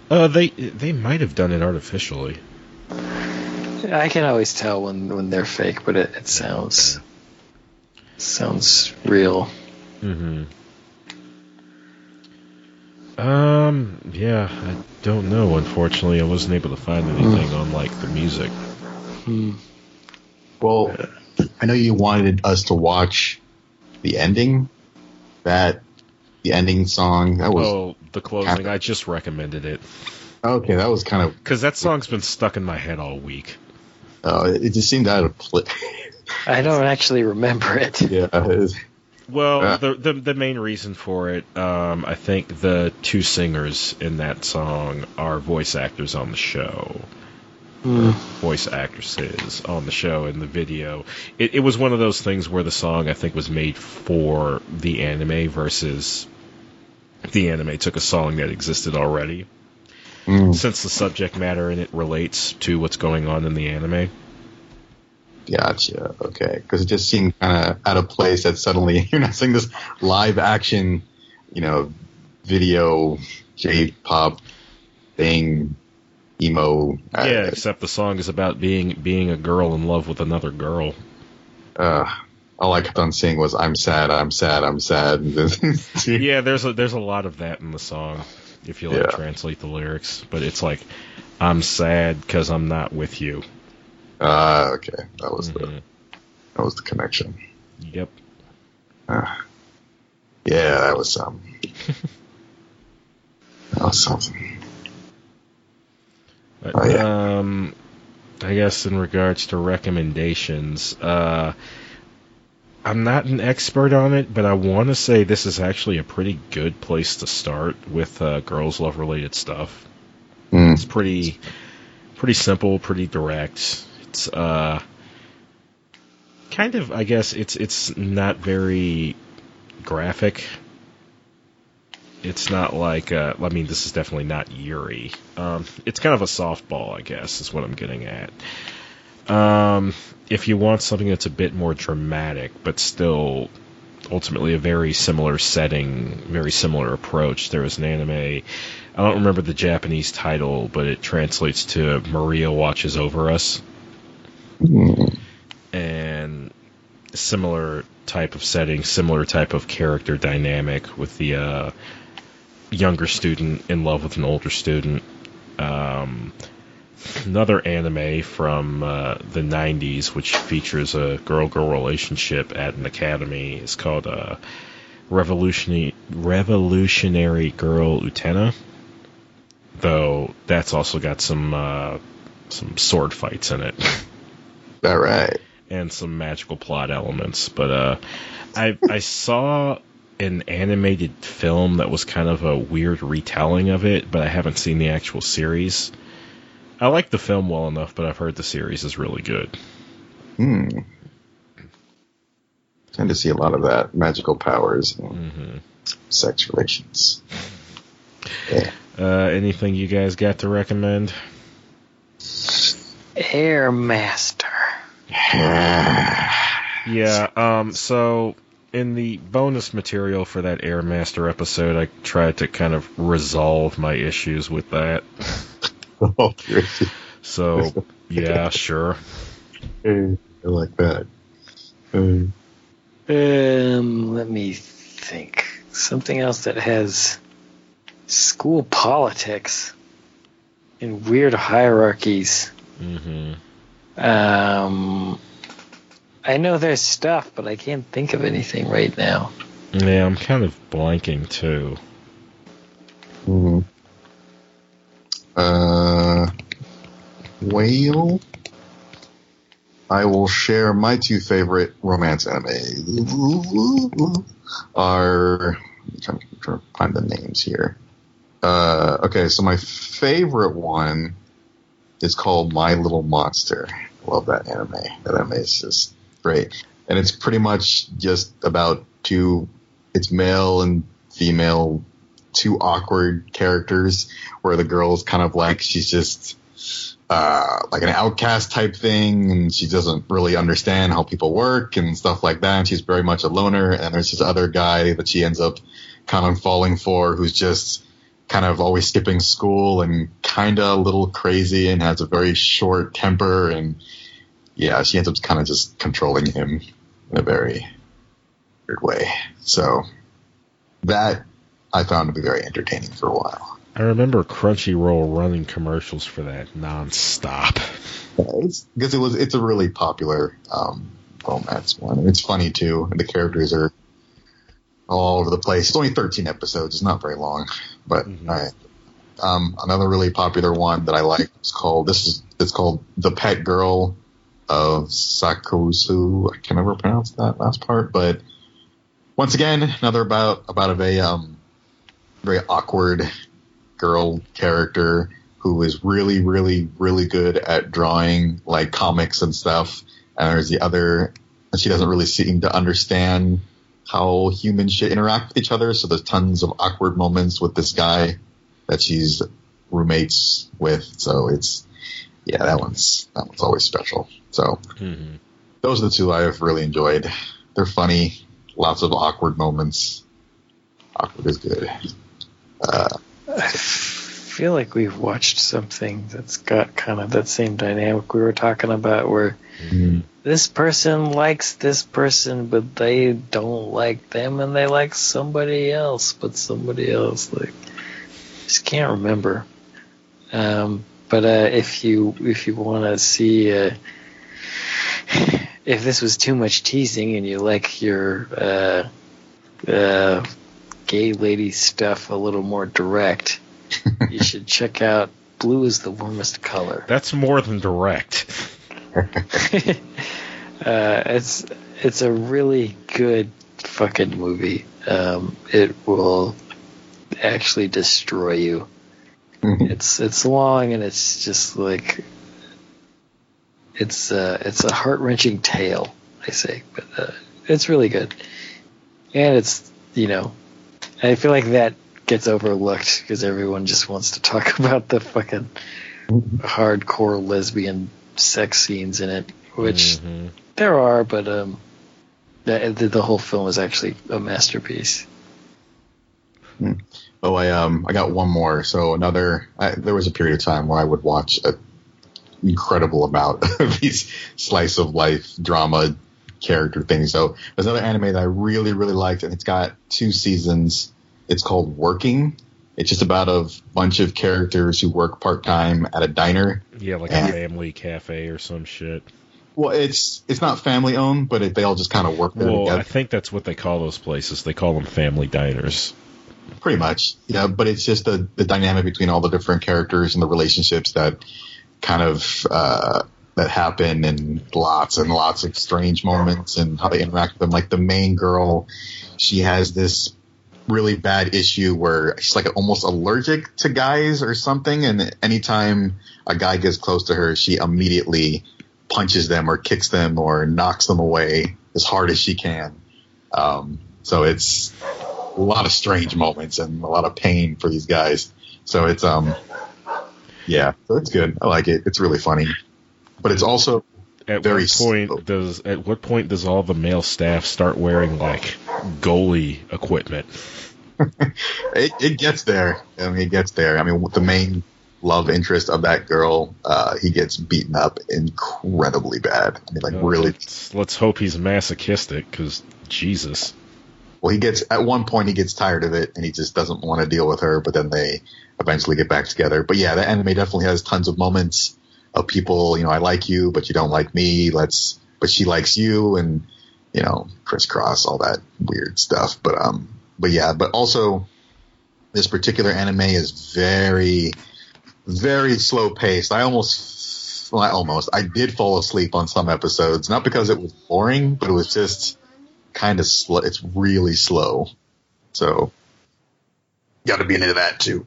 Uh, they they might have done it artificially. I can always tell when, when they're fake, but it, it sounds sounds real. Mm-hmm. Um. Yeah, I don't know. Unfortunately, I wasn't able to find anything mm. on like the music. Mm. Well, I know you wanted us to watch the ending. That the ending song. That was oh, the closing. Kind of, I just recommended it. Okay, that was kind of because that song's been stuck in my head all week. Oh, uh, it just seemed out of place. I don't actually remember it. Yeah. It is. Well, uh, the, the the main reason for it, um, I think the two singers in that song are voice actors on the show. Mm. Voice actresses on the show in the video. It, it was one of those things where the song, I think, was made for the anime versus the anime took a song that existed already. Mm. Since the subject matter in it relates to what's going on in the anime. Gotcha. Okay. Because it just seemed kind of out of place that suddenly you're not seeing this live action, you know, video J-pop thing, emo. Yeah, I, except the song is about being being a girl in love with another girl. Uh, all I kept on seeing was "I'm sad, I'm sad, I'm sad." Yeah, there's a, there's a lot of that in the song. If you like yeah. translate the lyrics, but it's like, I'm sad because I'm not with you. Ah, uh, okay, that was mm-hmm. the that was the connection. Yep. Uh, yeah, that was um, that was something. But, oh, yeah. Um, I guess in regards to recommendations, uh, I'm not an expert on it, but I want to say this is actually a pretty good place to start with uh, girls' love-related stuff. Mm. It's pretty, pretty simple, pretty direct. It's uh, kind of, I guess, it's it's not very graphic. It's not like, uh, I mean, this is definitely not Yuri. Um, it's kind of a softball, I guess, is what I'm getting at. Um, if you want something that's a bit more dramatic, but still ultimately a very similar setting, very similar approach, there was an anime, I don't remember the Japanese title, but it translates to Maria Watches Over Us. Mm. And similar type of setting, similar type of character dynamic with the uh, younger student in love with an older student. Um... Another anime from uh, the nineties, which features a girl-girl relationship at an academy, is called uh, Revolutionary Revolutionary Girl Utena. though that's also got some uh, some sword fights in it. All right. And some magical plot elements. But uh, I I saw an animated film that was kind of a weird retelling of it, but I haven't seen the actual series. I like the film well enough, but I've heard the series is really good. Hmm. Tend to see a lot of that, magical powers and mm-hmm. sex relations. Yeah. Uh, anything you guys got to recommend? Air Master. Yeah. Um. So in the bonus material for that Air Master episode, I tried to kind of resolve my issues with that. So yeah, sure. I like that. Um. Um, let me think. Something else that has school politics and weird hierarchies. Mm-hmm. Um, I know there's stuff, but I can't think of anything right now. Yeah, I'm kind of blanking too. Mm-hmm. Uh, whale. I will share my two favorite romance anime are, I'm trying to find the names here. Uh, okay, so my favorite one is called My Little Monster. I love that anime. That anime is just great. And it's pretty much just about two, it's male and female, two awkward characters where the girl's kind of like, she's just... Uh, like an outcast type thing, and she doesn't really understand how people work and stuff like that, and she's very much a loner. And there's this other guy that she ends up kind of falling for, who's just kind of always skipping school and kind of a little crazy and has a very short temper, and yeah, she ends up kind of just controlling him in a very weird way. So that I found to be very entertaining for a while. I remember Crunchyroll running commercials for that nonstop. Yeah, it's because it was it's a really popular um, romance one. It's funny too, and the characters are all over the place. It's only thirteen episodes; it's not very long. But mm-hmm. I, um, another really popular one that I like is called this is it's called The Pet Girl of Sakusu. I can never pronounce that last part, but once again, another about about of a um, very awkward girl character who is really, really, really good at drawing like comics and stuff. And there's the other, and she doesn't really seem to understand how humans should interact with each other. So there's tons of awkward moments with this guy that she's roommates with. So it's, yeah, that one's, that one's always special. So mm-hmm. those are the two I've really enjoyed. They're funny. Lots of awkward moments. Awkward is good. Uh, I feel like we've watched something that's got kind of that same dynamic we were talking about where mm-hmm. this person likes this person, but they don't like them, and they like somebody else, but somebody else. Like, I just can't remember. Um, but uh, if you if you want to see uh, if this was too much teasing and you like your... Uh, uh, gay lady stuff a little more direct, you should check out Blue Is the Warmest Color. That's more than direct. uh, it's it's a really good fucking movie. Um, it will actually destroy you. Mm-hmm. It's it's long, and it's just like it's uh, it's a heart-wrenching tale, I say, but uh, it's really good, and it's you know. I feel like that gets overlooked because everyone just wants to talk about the fucking hardcore lesbian sex scenes in it, which mm-hmm. there are, but um, the, the whole film is actually a masterpiece. Oh, I um, I got one more. So another, I, there was a period of time where I would watch an incredible amount of these slice of life drama character thing. So there's another anime that I really, really liked, and it's got two seasons. It's called Working. It's just about a bunch of characters who work part-time at a diner. Yeah, like and, a family cafe or some shit. Well, it's it's not family-owned, but it, they all just kind of work there well, together. Well, I think that's what they call those places. They call them family diners. Pretty much, you know, but it's just the, the dynamic between all the different characters and the relationships that kind of uh, that happen, and lots and lots of strange moments and how they interact with them. Like the main girl, she has this really bad issue where she's like almost allergic to guys or something, and anytime a guy gets close to her, she immediately punches them or kicks them or knocks them away as hard as she can. Um, so it's a lot of strange moments and a lot of pain for these guys. So it's, um, yeah, so it's good. I like it. It's really funny, but it's also at very what point slow. does at what point does all the male staff start wearing like goalie equipment? it, it gets there. I mean, it gets there. I mean, the main love interest of that girl, uh, he gets beaten up incredibly bad. I mean, like no, really. Let's, let's hope he's masochistic, because Jesus. Well, he gets at one point he gets tired of it and he just doesn't want to deal with her. But then they eventually get back together. But yeah, the anime definitely has tons of moments of people. You know, I like you, but you don't like me. Let's, but she likes you, and you know, crisscross, all that weird stuff. But um, but yeah, but also this particular anime is very. Very slow paced. I almost, well, I almost, I did fall asleep on some episodes, not because it was boring, but it was just kind of slow. It's really slow. So, got to be into that too.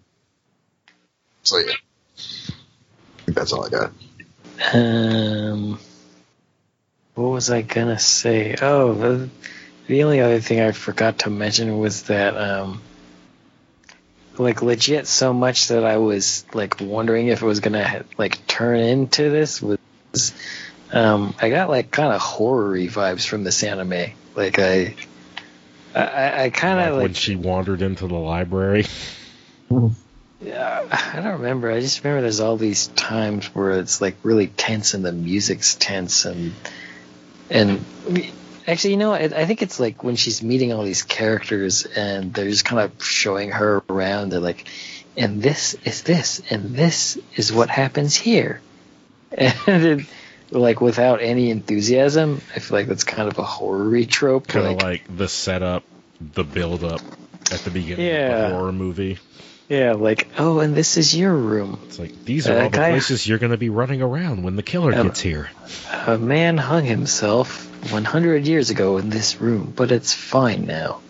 So, yeah. I think that's all I got. Um, what was I going to say? Oh, the, the only other thing I forgot to mention was that, um, like legit so much that I was like wondering if it was gonna like turn into this was um I got like kind of horror-y vibes from this anime. Like I I, I kind of like, like when she wandered into the library. Yeah, I don't remember. I just remember there's all these times where it's like really tense and the music's tense and and actually, you know, I, I think it's like when she's meeting all these characters and they're just kind of showing her around. They're like, and this is this, and this is what happens here. And it, like without any enthusiasm, I feel like that's kind of a horror-y trope. Kind of like, like the setup, the build-up at the beginning yeah. of the horror movie. Yeah, like, oh, and this is your room. It's like, these are uh, all the guy, places you're going to be running around when the killer um, gets here. A man hung himself one hundred years ago in this room, but it's fine now.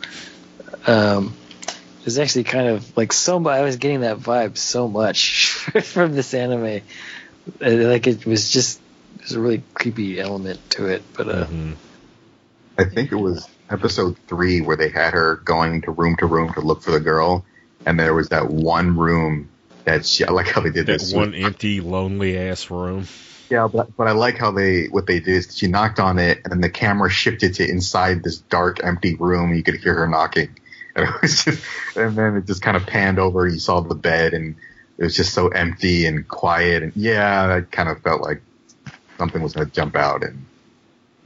Um, it was actually kind of like so. I was getting that vibe so much from this anime. Like it was just there's a really creepy element to it. But uh, mm-hmm. I think it was episode three where they had her going to room to room to look for the girl, and there was that one room that she. I like how they did that this. One empty, lonely ass room. Yeah, but, but I like how they what they did is she knocked on it, and then the camera shifted to inside this dark, empty room. And you could hear her knocking, and it was just, and then it just kind of panned over. You saw the bed, and it was just so empty and quiet. And yeah, I kind of felt like something was going to jump out and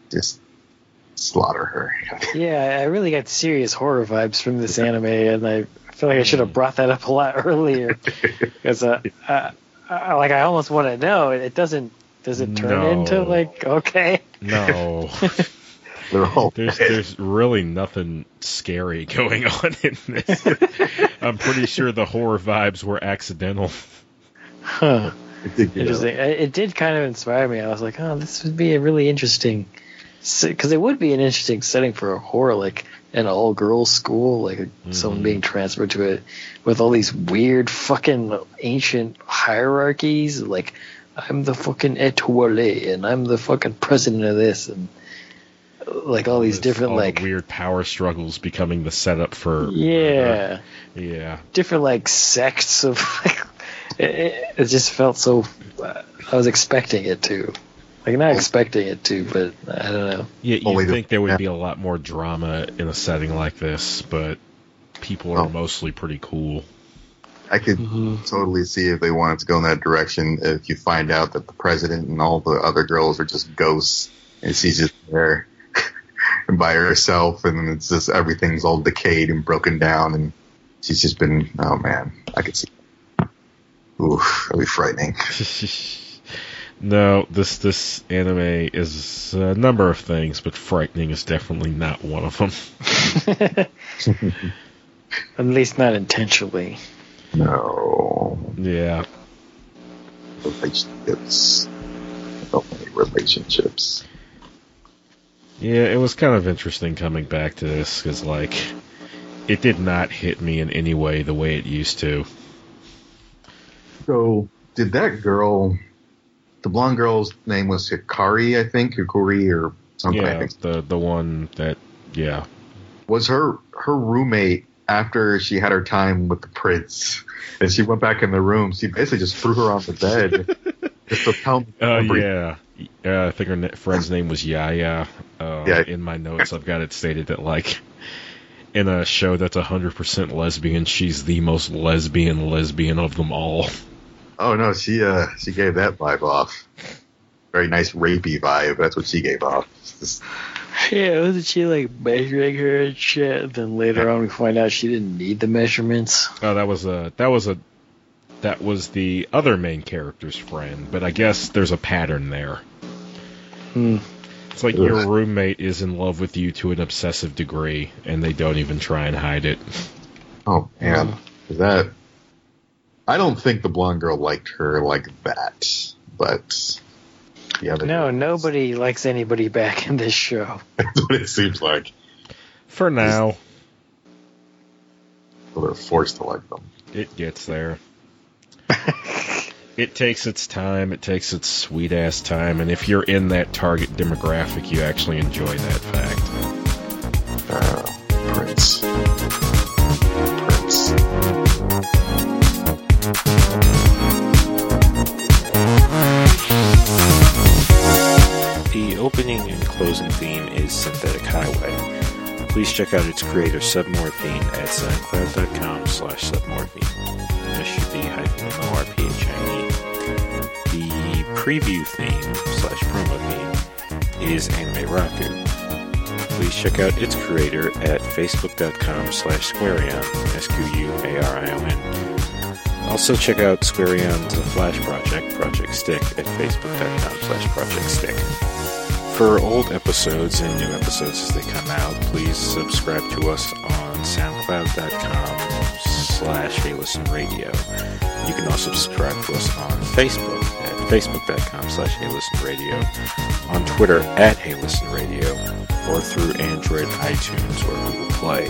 just slaughter her. Yeah, I really got serious horror vibes from this anime, and I feel like I should have brought that up a lot earlier because uh, I, I, like I almost want to know. It doesn't. Does it turn no. into, like, okay? No. there's, there's really nothing scary going on in this. I'm pretty sure the horror vibes were accidental. Huh. Interesting. It did kind of inspire me. I was like, oh, this would be a really interesting... Because it would be an interesting setting for a horror, like an all-girls school, like mm-hmm. someone being transferred to it with all these weird fucking ancient hierarchies, like... I'm the fucking étoilé, and I'm the fucking president of this, and like all these There's different all like weird power struggles becoming the setup for yeah, uh, yeah, different like sects of like it, it just felt so. Uh, I was expecting it to, like not expecting it to, but I don't know. Yeah, you would think there would be a lot more drama in a setting like this, but people are oh. mostly pretty cool. I could mm-hmm. totally see if they wanted to go in that direction. If you find out that the president and all the other girls are just ghosts, and she's just there by herself, and it's just everything's all decayed and broken down, and she's just been. Oh man, I could see. Oof, that'd be frightening. No, this this anime is a number of things, but frightening is definitely not one of them. At least not intentionally. No. Yeah. Relationships. So many relationships. Yeah, it was kind of interesting coming back to this because, like, it did not hit me in any way the way it used to. So, did that girl, the blonde girl's name was Hikari, I think, Hikari or something. Yeah, I think. the the one that, yeah. Was her her roommate after she had her time with the prince, and she went back in the room, she basically just threw her on the bed. Just to tell me. Oh, uh, yeah. Uh, I think her friend's name was Yaya. Uh, yeah. In my notes, I've got it stated that, like, in a show that's one hundred percent lesbian, she's the most lesbian lesbian of them all. Oh, no, she uh, she gave that vibe off. Very nice rapey vibe. That's what she gave off. Yeah, wasn't she, like, measuring her and shit? And then later on we find out she didn't need the measurements. Oh, that was a... That was a That was the other main character's friend, but I guess there's a pattern there. Hmm. It's like your roommate is in love with you to an obsessive degree, and they don't even try and hide it. Oh, man. Is that... I don't think the blonde girl liked her like that, but... The other no, ones. Nobody likes anybody back in this show. That's what it seems like. For now. Well, they're forced to like them. It gets there. It takes its time, it takes its sweet ass time, and if you're in that target demographic, you actually enjoy that fact. Oh, Prince. Prince. The opening and closing theme is Synthetic Highway. Please check out its creator, Submorphine, at soundcloud.com slash submorphine. Should be hyphen M O R P H I E. The preview theme slash promo theme is Anime Raku. Please check out its creator at facebook.com slash Squarion, S Q U A R I O N. Also check out Squarion's Flash Project, Project Stick, at facebook.com slash Project Stick. For old episodes and new episodes as they come out, please subscribe to us on soundcloud.com slash Halison Radio. You can also subscribe to us on Facebook at facebook.com slash Halison Radio, on Twitter at Halison Radio, or through Android, iTunes, or Google Play.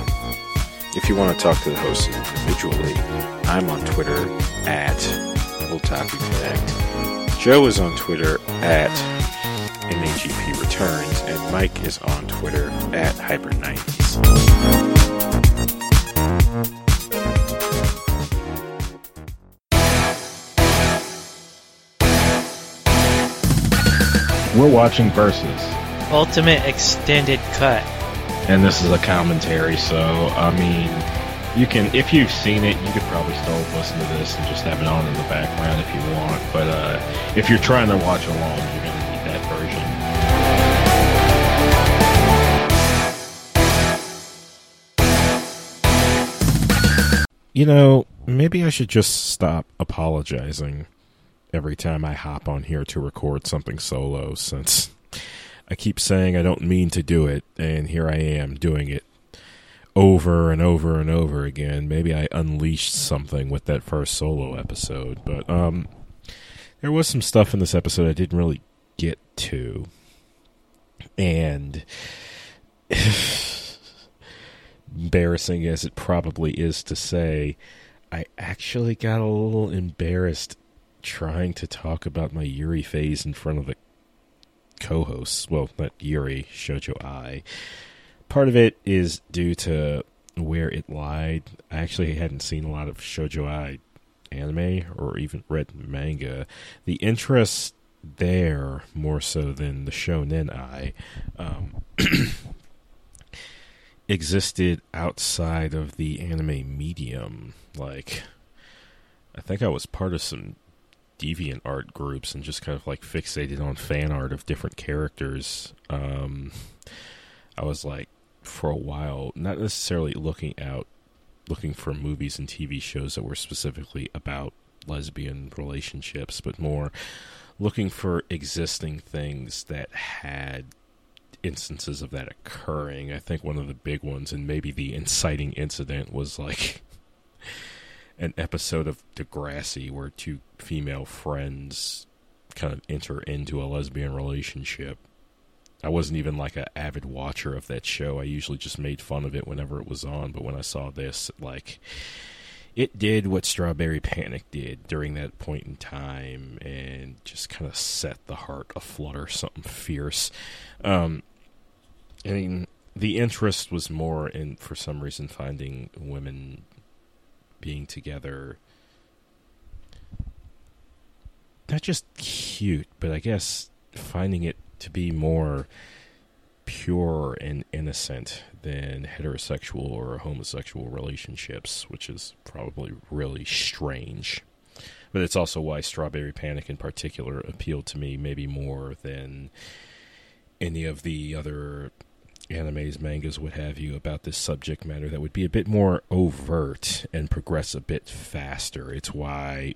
If you want to talk to the hosts individually, I'm on Twitter at Otaku Connect. Joe is on Twitter at M A G P Returns, and Mike is on Twitter at Hyper nineties. We're watching Versus. Ultimate Extended Cut. And this is a commentary, so, I mean, you can, if you've seen it, you could probably still listen to this and just have it on in the background if you want, but uh, if you're trying to watch along, you're going to need that version. You know, maybe I should just stop apologizing every time I hop on here to record something solo, since I keep saying I don't mean to do it, and here I am doing it over and over and over again. Maybe I unleashed something with that first solo episode, but um, there was some stuff in this episode I didn't really get to, and embarrassing as it probably is to say, I actually got a little embarrassed trying to talk about my Yuri phase in front of the co-hosts. Well, not Yuri, Shoujo Ai. Part of it is due to where it lied. I actually hadn't seen a lot of Shoujo Ai anime or even read manga. The interest there more so than the Shonen Ai um, existed outside of the anime medium. Like, I think I was part of some deviant art groups and just kind of like fixated on fan art of different characters. Um, I was like, for a while, not necessarily looking out, looking for movies and T V shows that were specifically about lesbian relationships, but more looking for existing things that had instances of that occurring. I think one of the big ones, and maybe the inciting incident, was like an episode of Degrassi where two female friends kind of enter into a lesbian relationship. I wasn't even like an avid watcher of that show. I usually just made fun of it whenever it was on, but when I saw this, like, it did what Strawberry Panic did during that point in time and just kind of set the heart aflutter, something fierce. Um, I mean, the interest was more in, for some reason, finding women being together. Not just cute, but I guess finding it to be more pure and innocent than heterosexual or homosexual relationships, which is probably really strange. But it's also why Strawberry Panic in particular appealed to me maybe more than any of the other animes, mangas, what have you, about this subject matter that would be a bit more overt and progress a bit faster. It's why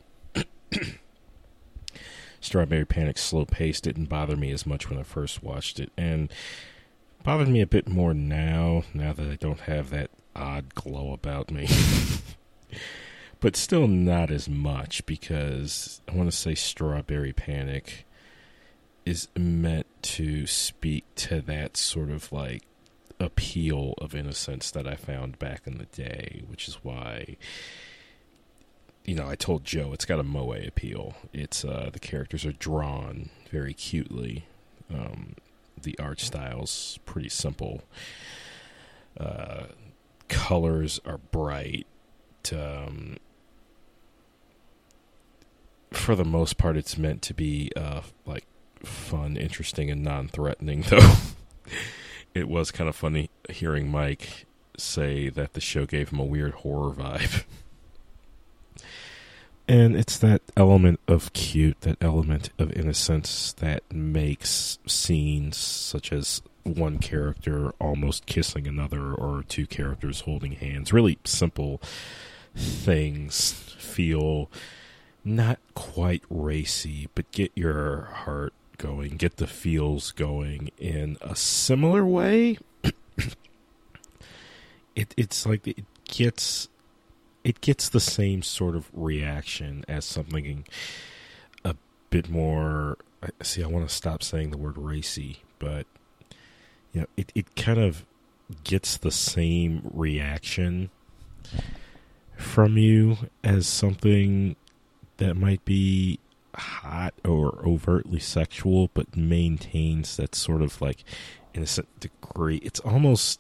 Strawberry Panic's slow pace didn't bother me as much when I first watched it, and bothered me a bit more now, now that I don't have that odd glow about me. But still not as much, because I want to say Strawberry Panic is meant to speak to that sort of, like, appeal of innocence that I found back in the day, which is why, you know, I told Joe it's got a moe appeal. It's uh, the characters are drawn very cutely. Um, the art style's pretty simple. Uh, colors are bright. Um, for the most part, it's meant to be uh, like fun, interesting, and non-threatening. Though it was kind of funny hearing Mike say that the show gave him a weird horror vibe. And it's that element of cute, that element of innocence that makes scenes such as one character almost kissing another or two characters holding hands, really simple things, feel not quite racy, but get your heart going, get the feels going in a similar way. it It's like it gets... It gets the same sort of reaction as something a bit more... See, I want to stop saying the word racy, but you know, it, it kind of gets the same reaction from you as something that might be hot or overtly sexual, but maintains that sort of like innocent degree. It's almost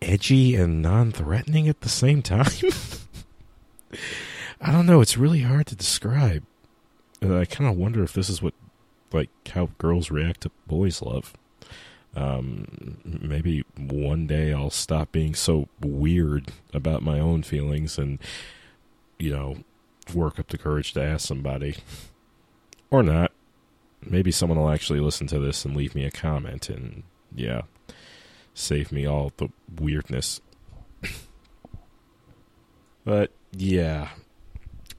edgy and non-threatening at the same time. I don't know. It's really hard to describe. And I kind of wonder if this is what, like, how girls react to boys' love. Um, maybe one day I'll stop being so weird about my own feelings and, you know, work up the courage to ask somebody. Or not. Maybe someone will actually listen to this and leave me a comment and, yeah, save me all the weirdness. But yeah,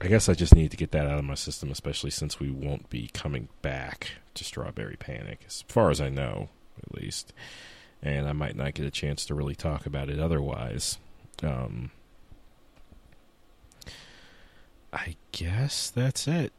I guess I just need to get that out of my system, especially since we won't be coming back to Strawberry Panic, as far as I know, at least. And I might not get a chance to really talk about it otherwise. Um, I guess that's it.